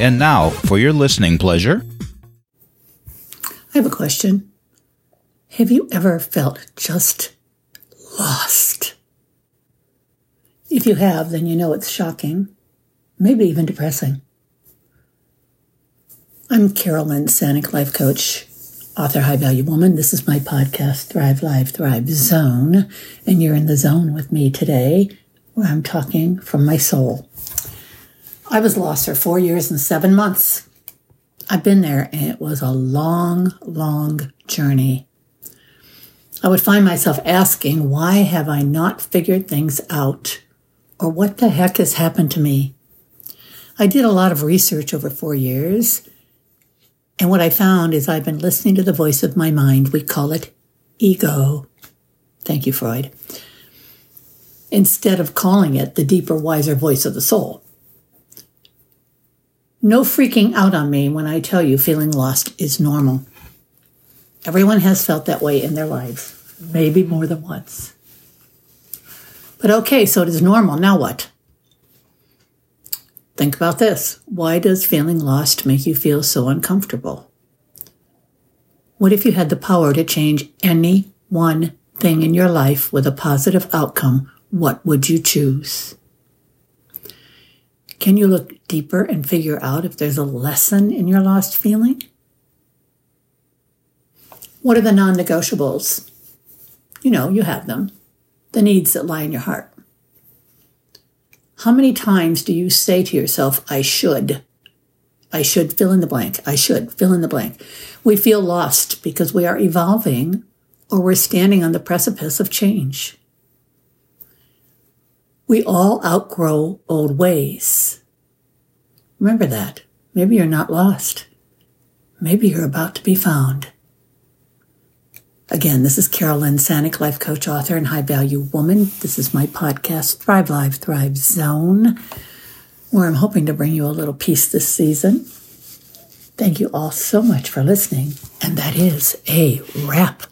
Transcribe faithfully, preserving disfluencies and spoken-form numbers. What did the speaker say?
And now, for your listening pleasure. I have a question. Have you ever felt just lost? If you have, then you know it's shocking, maybe even depressing. I'm Carolyn Sanic, life coach, author, high-value woman. This is my podcast, Thrive Live, Thrive Zone, and you're in the zone with me today, where I'm talking from my soul. I was lost for four years and seven months. I've been there, and it was a long, long journey. I would find myself asking, why have I not figured things out? Or what the heck has happened to me? I did a lot of research over four years. And what I found is I've been listening to the voice of my mind. We call it ego. Thank you, Freud. Instead of calling it the deeper, wiser voice of the soul. No freaking out on me when I tell you feeling lost is normal. Everyone has felt that way in their lives, maybe more than once. But okay, so it is normal. Now what? Think about this. Why does feeling lost make you feel so uncomfortable? What if you had the power to change any one thing in your life with a positive outcome? What would you choose? Can you look deeper and figure out if there's a lesson in your lost feeling? What are the non-negotiables? You know, you have them. The needs that lie in your heart. How many times do you say to yourself, I should, I should fill in the blank, I should fill in the blank? We feel lost because we are evolving or we're standing on the precipice of change. We all outgrow old ways. Remember that. Maybe you're not lost. Maybe you're about to be found. Again, this is Carolyn Sanic, life coach, author, and high-value woman. This is my podcast, Thrive Live, Thrive Zone, where I'm hoping to bring you a little peace this season. Thank you all so much for listening, and that is a wrap.